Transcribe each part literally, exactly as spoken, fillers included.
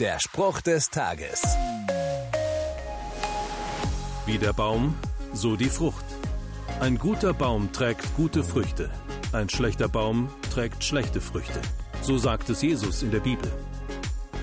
Der Spruch des Tages. Wie der Baum, so die Frucht. Ein guter Baum trägt gute Früchte. Ein schlechter Baum trägt schlechte Früchte. So sagt es Jesus in der Bibel.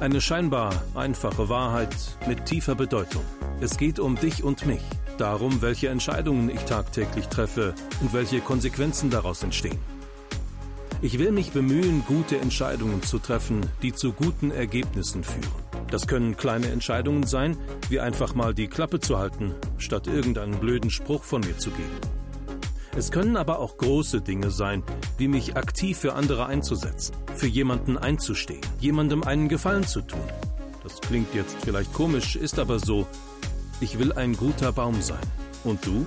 Eine scheinbar einfache Wahrheit mit tiefer Bedeutung. Es geht um dich und mich. Darum, welche Entscheidungen ich tagtäglich treffe und welche Konsequenzen daraus entstehen. Ich will mich bemühen, gute Entscheidungen zu treffen, die zu guten Ergebnissen führen. Das können kleine Entscheidungen sein, wie einfach mal die Klappe zu halten, statt irgendeinen blöden Spruch von mir zu geben. Es können aber auch große Dinge sein, wie mich aktiv für andere einzusetzen, für jemanden einzustehen, jemandem einen Gefallen zu tun. Das klingt jetzt vielleicht komisch, ist aber so. Ich will ein guter Baum sein. Und du?